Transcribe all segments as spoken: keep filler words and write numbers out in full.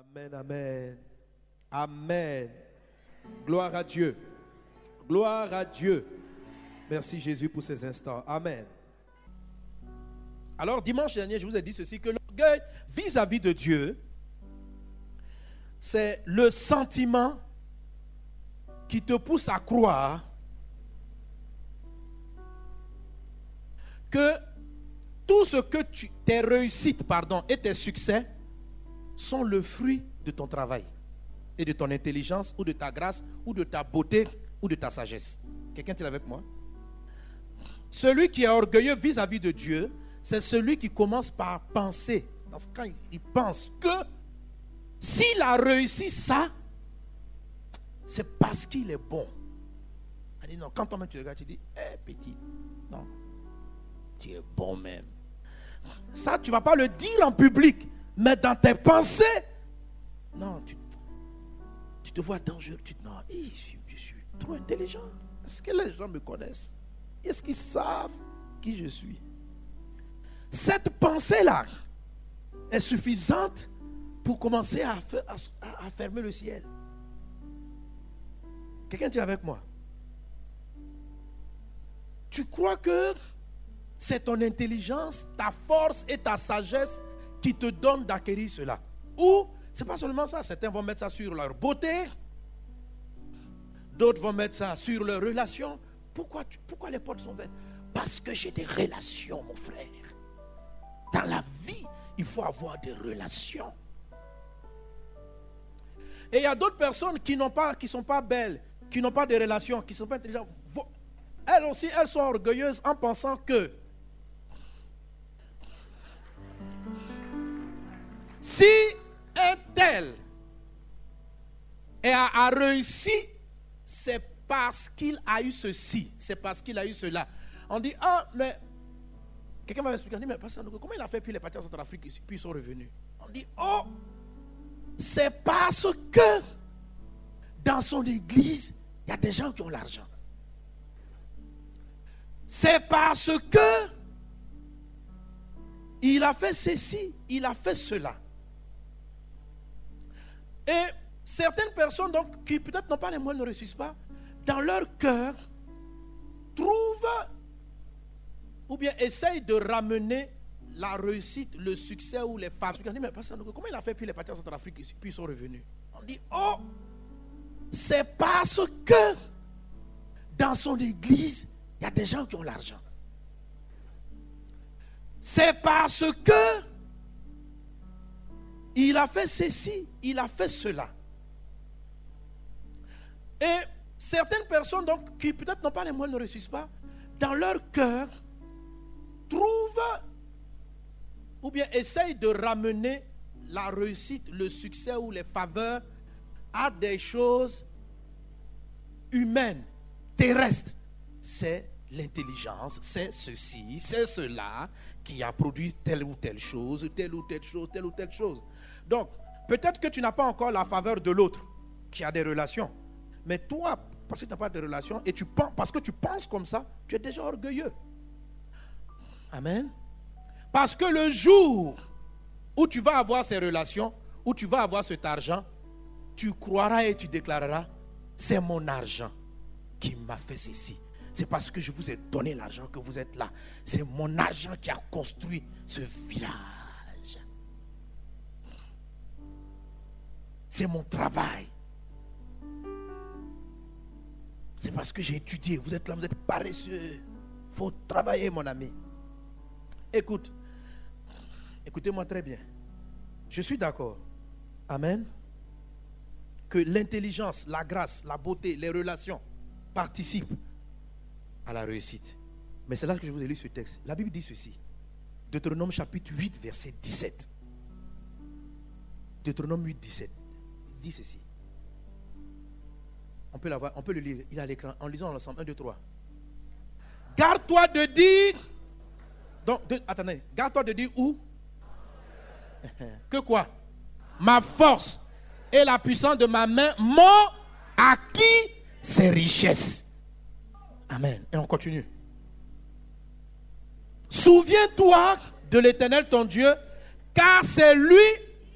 Amen, amen. Amen. Gloire à Dieu. Gloire à Dieu. Merci Jésus pour ces instants. Amen. Alors dimanche dernier, je vous ai dit ceci, que l'orgueil vis-à-vis de Dieu, c'est le sentiment qui te pousse à croire que tout ce que tu, tes réussites pardon, et tes succès sont le fruit de ton travail et de ton intelligence ou de ta grâce ou de ta beauté ou de ta sagesse. Quelqu'un est avec moi? Celui qui est orgueilleux vis-à-vis de Dieu, c'est celui qui commence par penser. Quand il pense que s'il a réussi ça, c'est parce qu'il est bon. Elle dit non, quand toi-même tu regardes, tu dis, hé hey, petit, non, tu es bon même. Ça, tu ne vas pas le dire en public, mais dans tes pensées, non, tu, tu te vois dangereux. Tu te dis, non, je suis, je suis trop intelligent. Est-ce que les gens me connaissent? Est-ce qu'ils savent qui je suis? Cette pensée-là est suffisante pour commencer à, à, à fermer le ciel. Quelqu'un dit avec moi? Tu crois que c'est ton intelligence, ta force et ta sagesse qui te donnent d'acquérir cela? Ou, c'est pas seulement ça, certains vont mettre ça sur leur beauté, d'autres vont mettre ça sur leurs relations. Pourquoi, pourquoi les portes sont ouvertes? Parce que j'ai des relations, mon frère. Dans la vie, il faut avoir des relations. Et il y a d'autres personnes qui n'ont pas, qui sont pas belles, qui n'ont pas de relations, qui ne sont pas intelligentes. Elles aussi, elles sont orgueilleuses en pensant que si un tel a, a réussi, c'est parce qu'il a eu ceci, c'est parce qu'il a eu cela. On dit, ah, mais... Quelqu'un m'a expliqué, on dit, mais comment il a fait puis les partis en Centrafrique, puis ils sont revenus? On dit, oh, c'est parce que dans son église, il y a des gens qui ont l'argent. C'est parce que il a fait ceci, il a fait cela. Et certaines personnes donc, qui peut-être n'ont pas les moyens, ne réussissent pas, dans leur cœur, trouvent ou bien essayent de ramener la réussite, le succès ou les failles. On dit, mais comment il a fait puis les partis en Centrafrique, puis ils sont revenus? On dit, oh, c'est parce que dans son église, il y a des gens qui ont l'argent. C'est parce que il a fait ceci, il a fait cela. Et certaines personnes donc, qui peut-être n'ont pas les moyens, ne réussissent pas, dans leur cœur, trouvent ou bien essayent de ramener la réussite, le succès ou les faveurs à des choses humaines, terrestres. C'est l'intelligence, c'est ceci, c'est cela qui a produit telle ou telle chose, telle ou telle chose, telle ou telle chose. Donc, peut-être que tu n'as pas encore la faveur de l'autre qui a des relations. Mais toi, parce que tu n'as pas de relations et tu penses, parce que tu penses comme ça, tu es déjà orgueilleux. Amen. Parce que le jour où tu vas avoir ces relations, où tu vas avoir cet argent, tu croiras et tu déclareras, c'est mon argent qui m'a fait ceci. C'est parce que je vous ai donné l'argent que vous êtes là. C'est mon argent qui a construit ce village. C'est mon travail. C'est parce que j'ai étudié. Vous êtes là, vous êtes paresseux. Il faut travailler, mon ami. Écoute, écoutez-moi très bien. Je suis d'accord. Amen. Que l'intelligence, la grâce, la beauté, les relations participent à la réussite. Mais c'est là que je vous ai lu ce texte. La Bible dit ceci. Deutéronome chapitre huit, verset dix-sept. Deutéronome huit, dix-sept. Il dit ceci. On peut l'avoir, on peut le lire. Il est à l'écran. En lisant ensemble. un, deux, trois. Garde-toi de dire. Donc, de, attendez. Garde-toi de dire où? Que quoi? Ma force et la puissance de ma main m'ont acquis ces richesses. Amen. Et on continue. Souviens-toi de l'Éternel ton Dieu, car c'est lui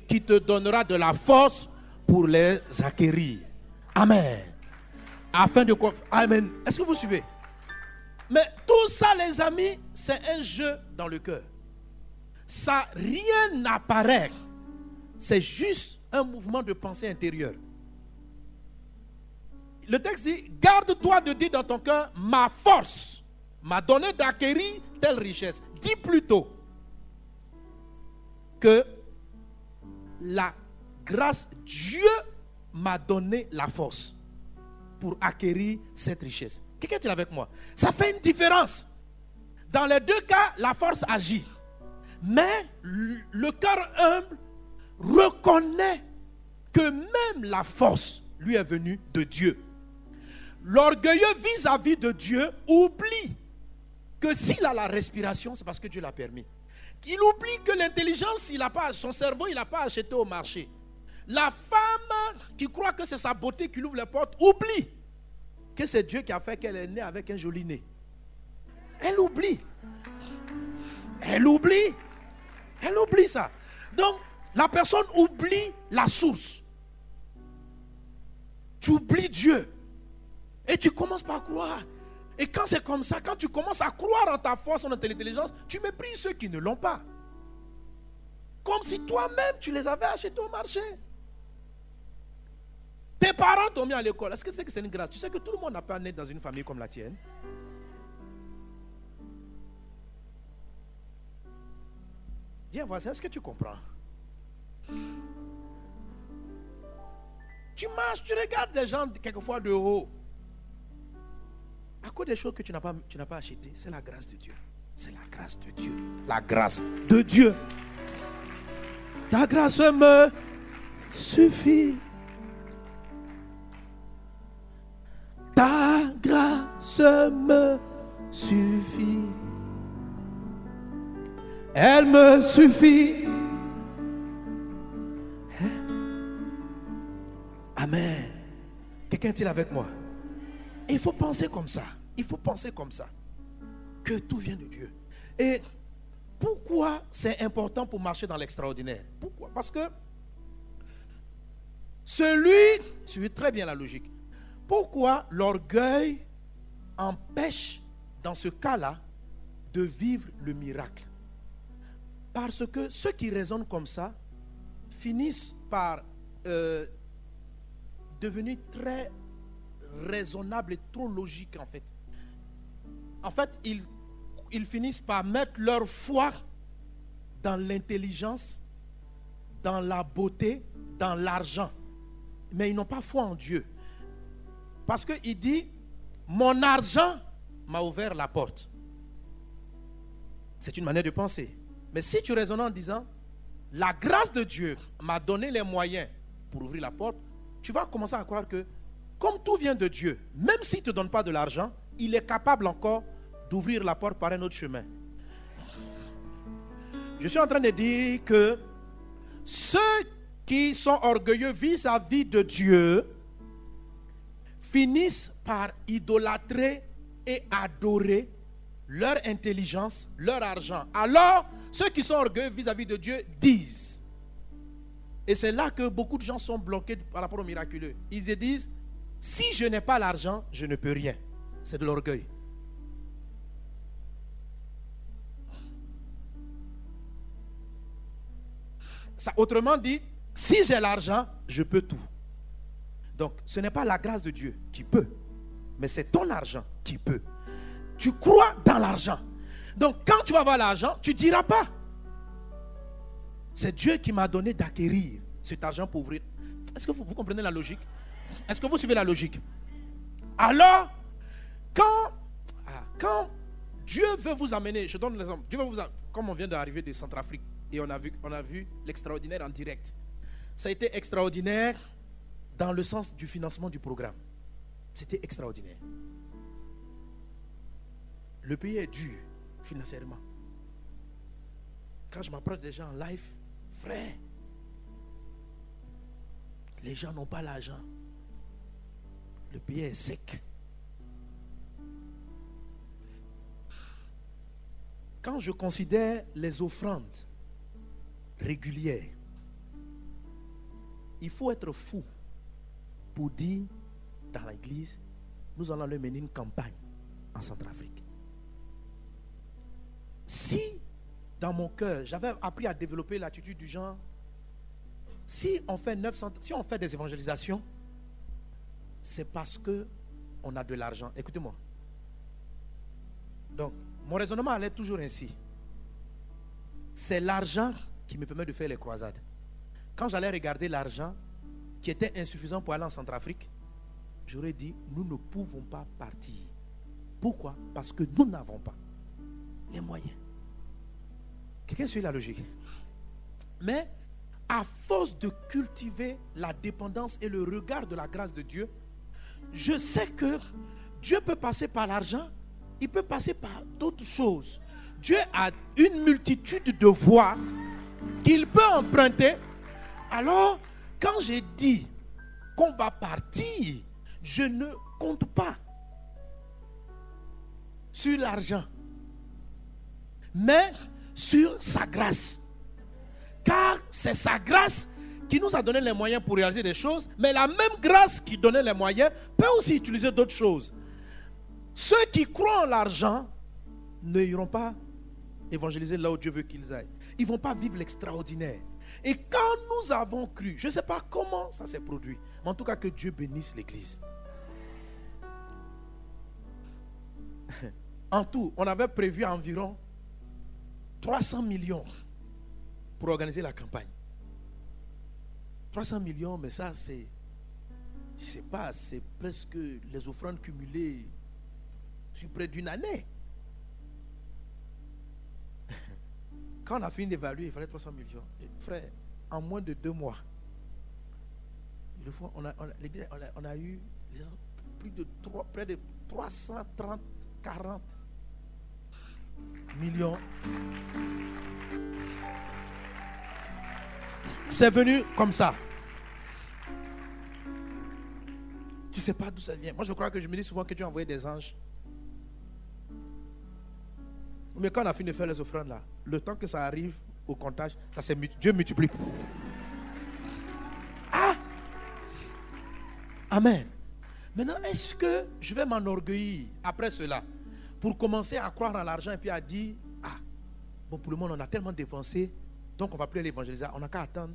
qui te donnera de la force pour les acquérir. Amen. Afin de... Amen. Est-ce que vous suivez? Mais tout ça, les amis, c'est un jeu dans le cœur. Ça, rien n'apparaît. C'est juste un mouvement de pensée intérieure. Le texte dit, garde-toi de dire dans ton cœur, ma force m'a donné d'acquérir telle richesse. Dis plutôt que la grâce, Dieu m'a donné la force pour acquérir cette richesse. Quelqu'un est-il avec moi? Ça fait une différence. Dans les deux cas, la force agit. Mais le cœur humble reconnaît que même la force lui est venue de Dieu. L'orgueilleux vis-à-vis de Dieu oublie que s'il a la respiration, c'est parce que Dieu l'a permis. Il oublie que l'intelligence, il a pas, son cerveau, il n'a pas acheté au marché. La femme qui croit que c'est sa beauté qui ouvre les portes, oublie que c'est Dieu qui a fait qu'elle est née avec un joli nez. Elle oublie. Elle oublie. Elle oublie ça. Donc, la personne oublie la source. Tu oublies Dieu. Et tu commences par croire. Et quand c'est comme ça, quand tu commences à croire en ta force, en ton intelligence, tu méprises ceux qui ne l'ont pas. Comme si toi-même, tu les avais achetés au marché. Tes parents t'ont mis à l'école. Est-ce que c'est que c'est une grâce? Tu sais que tout le monde n'a pas né dans une famille comme la tienne. Viens voir, est-ce que tu comprends? Tu marches, tu regardes les gens quelquefois de haut. À cause des choses que tu n'as pas, tu n'as pas achetées, c'est la grâce de Dieu. C'est la grâce de Dieu. La grâce de Dieu. Ta grâce me suffit. Ta grâce me suffit. Elle me suffit. Amen. Quelqu'un est-il avec moi? Il faut penser comme ça. Il faut penser comme ça. Que tout vient de Dieu. Et pourquoi c'est important pour marcher dans l'extraordinaire? Pourquoi? Parce que celui, suivez très bien la logique. Pourquoi l'orgueil empêche, dans ce cas-là, de vivre le miracle? Parce que ceux qui raisonnent comme ça finissent par euh, devenir très raisonnables et trop logiques en fait. En fait, ils, ils finissent par mettre leur foi dans l'intelligence, dans la beauté, dans l'argent. Mais ils n'ont pas foi en Dieu. Parce qu'il dit, mon argent m'a ouvert la porte. C'est une manière de penser. Mais si tu raisonnes en disant, la grâce de Dieu m'a donné les moyens pour ouvrir la porte, tu vas commencer à croire que, comme tout vient de Dieu, même s'il ne te donne pas de l'argent, il est capable encore d'ouvrir la porte par un autre chemin. Je suis en train de dire que ceux qui sont orgueilleux vis-à-vis de Dieu finissent par idolâtrer et adorer leur intelligence, leur argent. Alors, ceux qui sont orgueilleux vis-à-vis de Dieu disent, et c'est là que beaucoup de gens sont bloqués par rapport au miraculeux. Ils se disent, si je n'ai pas l'argent, je ne peux rien. C'est de l'orgueil. Ça, autrement dit, si j'ai l'argent, je peux tout. Donc, ce n'est pas la grâce de Dieu qui peut, mais c'est ton argent qui peut. Tu crois dans l'argent. Donc, quand tu vas avoir l'argent, tu ne diras pas. C'est Dieu qui m'a donné d'acquérir cet argent pour ouvrir. Est-ce que vous, vous comprenez la logique? Est-ce que vous suivez la logique? Alors, quand, quand Dieu veut vous amener, je donne l'exemple, Dieu veut vous amener, comme on vient d'arriver de Centrafrique et on a vu, on a vu l'extraordinaire en direct. Ça a été extraordinaire dans le sens du financement du programme. C'était extraordinaire. Le pays est dur financièrement. Quand je m'approche des gens en live, frère, les gens n'ont pas l'argent. Le pays est sec. Quand je considère les offrandes régulières, Il faut être fou pour dire dans l'église, nous allons leur mener une campagne en Centrafrique. Si dans mon cœur, j'avais appris à développer l'attitude du genre, si on fait neuf cents, si on fait des évangélisations, c'est parce que on a de l'argent. Écoutez-moi. Donc, mon raisonnement allait toujours ainsi. C'est l'argent qui me permet de faire les croisades. Quand j'allais regarder l'argent qui était insuffisant pour aller en Centrafrique, j'aurais dit, nous ne pouvons pas partir. Pourquoi? Parce que nous n'avons pas les moyens. Quelqu'un suit la logique? Mais à force de cultiver la dépendance et le regard de la grâce de Dieu, je sais que Dieu peut passer par l'argent, il peut passer par d'autres choses. Dieu a une multitude de voies qu'il peut emprunter. Alors, quand j'ai dit qu'on va partir, je ne compte pas sur l'argent, mais sur sa grâce. Car c'est sa grâce qui nous a donné les moyens pour réaliser des choses, mais la même grâce qui donnait les moyens peut aussi utiliser d'autres choses. Ceux qui croient en l'argent ne iront pas évangéliser là où Dieu veut qu'ils aillent. Ils ne vont pas vivre l'extraordinaire. Et quand nous avons cru, je ne sais pas comment ça s'est produit, mais en tout cas que Dieu bénisse l'église. En tout, on avait prévu environ trois cents millions pour organiser la campagne. trois cents millions, mais ça c'est, je ne sais pas, c'est presque les offrandes cumulées sur près d'une année. Quand on a fini d'évaluer, il fallait trois cents millions. Et frère, en moins de deux mois, une fois, on, a, on, a, on, a, on a eu plus de trois, près de trois cent trente, quarante millions. C'est venu comme ça. Tu ne sais pas d'où ça vient. Moi, je crois que je me dis souvent que Dieu a envoyé des anges. Mais quand on a fini de faire les offrandes là, le temps que ça arrive au comptage, ça c'est Dieu multiplie. Ah! Amen. Maintenant, est-ce que je vais m'enorgueillir après cela pour commencer à croire en l'argent et puis à dire, ah, bon, pour le monde on a tellement dépensé, donc on ne va plus l'évangéliser, on n'a qu'à attendre.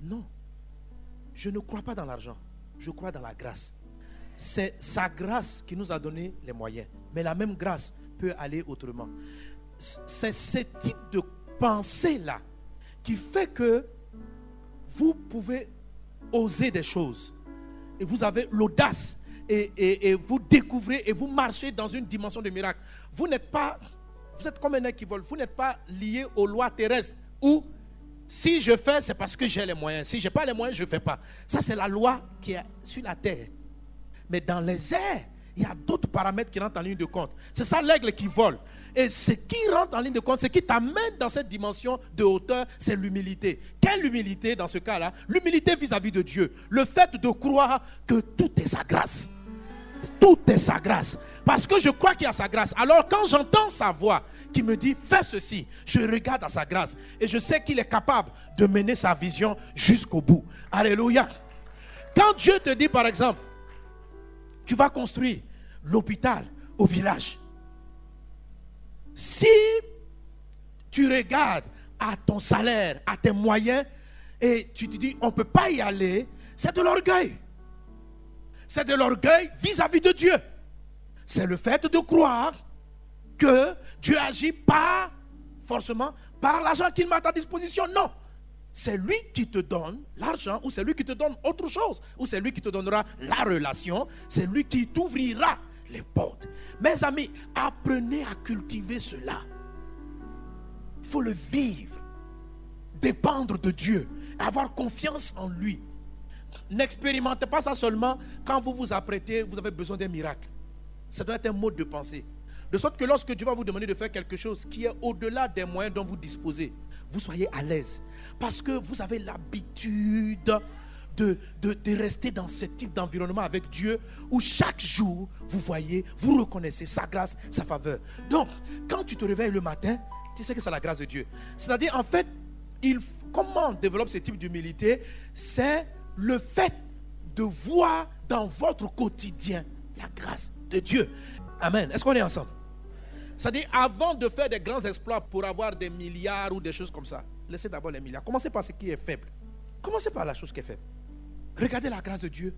Non. Je ne crois pas dans l'argent. Je crois dans la grâce. C'est sa grâce qui nous a donné les moyens. Mais la même grâce peut aller autrement. C'est ce type de pensée là qui fait que vous pouvez oser des choses et vous avez l'audace et, et, et vous découvrez et vous marchez dans une dimension de miracle. Vous n'êtes pas, vous êtes comme un air qui vole, vous n'êtes pas lié aux lois terrestres où si je fais c'est parce que j'ai les moyens, si j'ai pas les moyens je fais pas. Ça c'est la loi qui est sur la terre, mais dans les airs il y a d'autres paramètres qui rentrent en ligne de compte. C'est ça l'aigle qui vole. Et ce qui rentre en ligne de compte, ce qui t'amène dans cette dimension de hauteur, c'est l'humilité. Quelle humilité dans ce cas-là? L'humilité vis-à-vis de Dieu. Le fait de croire que tout est sa grâce. Tout est sa grâce. Parce que je crois qu'il y a sa grâce. Alors quand j'entends sa voix qui me dit fais ceci, je regarde à sa grâce. Et je sais qu'il est capable de mener sa vision jusqu'au bout. Alléluia. Quand Dieu te dit par exemple, tu vas construire l'hôpital au village. Si tu regardes à ton salaire, à tes moyens, et tu te dis on ne peut pas y aller, c'est de l'orgueil. C'est de l'orgueil vis-à-vis de Dieu. C'est le fait de croire que Dieu agit pas forcément par l'argent qu'il met à ta disposition. Non, c'est lui qui te donne l'argent, ou c'est lui qui te donne autre chose, ou c'est lui qui te donnera la relation, c'est lui qui t'ouvrira les portes. Mes amis, apprenez à cultiver cela. Il faut le vivre, dépendre de Dieu, avoir confiance en lui. N'expérimentez pas ça seulement quand vous vous apprêtez, vous avez besoin d'un miracle. Ça doit être un mode de pensée. De sorte que lorsque Dieu va vous demander de faire quelque chose qui est au-delà des moyens dont vous disposez, vous soyez à l'aise. Parce que vous avez l'habitude de, de, de rester dans ce type d'environnement avec Dieu où chaque jour, vous voyez, vous reconnaissez sa grâce, sa faveur. Donc, quand tu te réveilles le matin, tu sais que c'est la grâce de Dieu. C'est-à-dire, en fait, il, comment on développe ce type d'humilité? C'est le fait de voir dans votre quotidien la grâce de Dieu. Amen. Est-ce qu'on est ensemble? C'est-à-dire, avant de faire des grands exploits pour avoir des milliards ou des choses comme ça, laissez d'abord les milliards. Commencez par ce qui est faible. Commencez par la chose qui est faible. Regardez la grâce de Dieu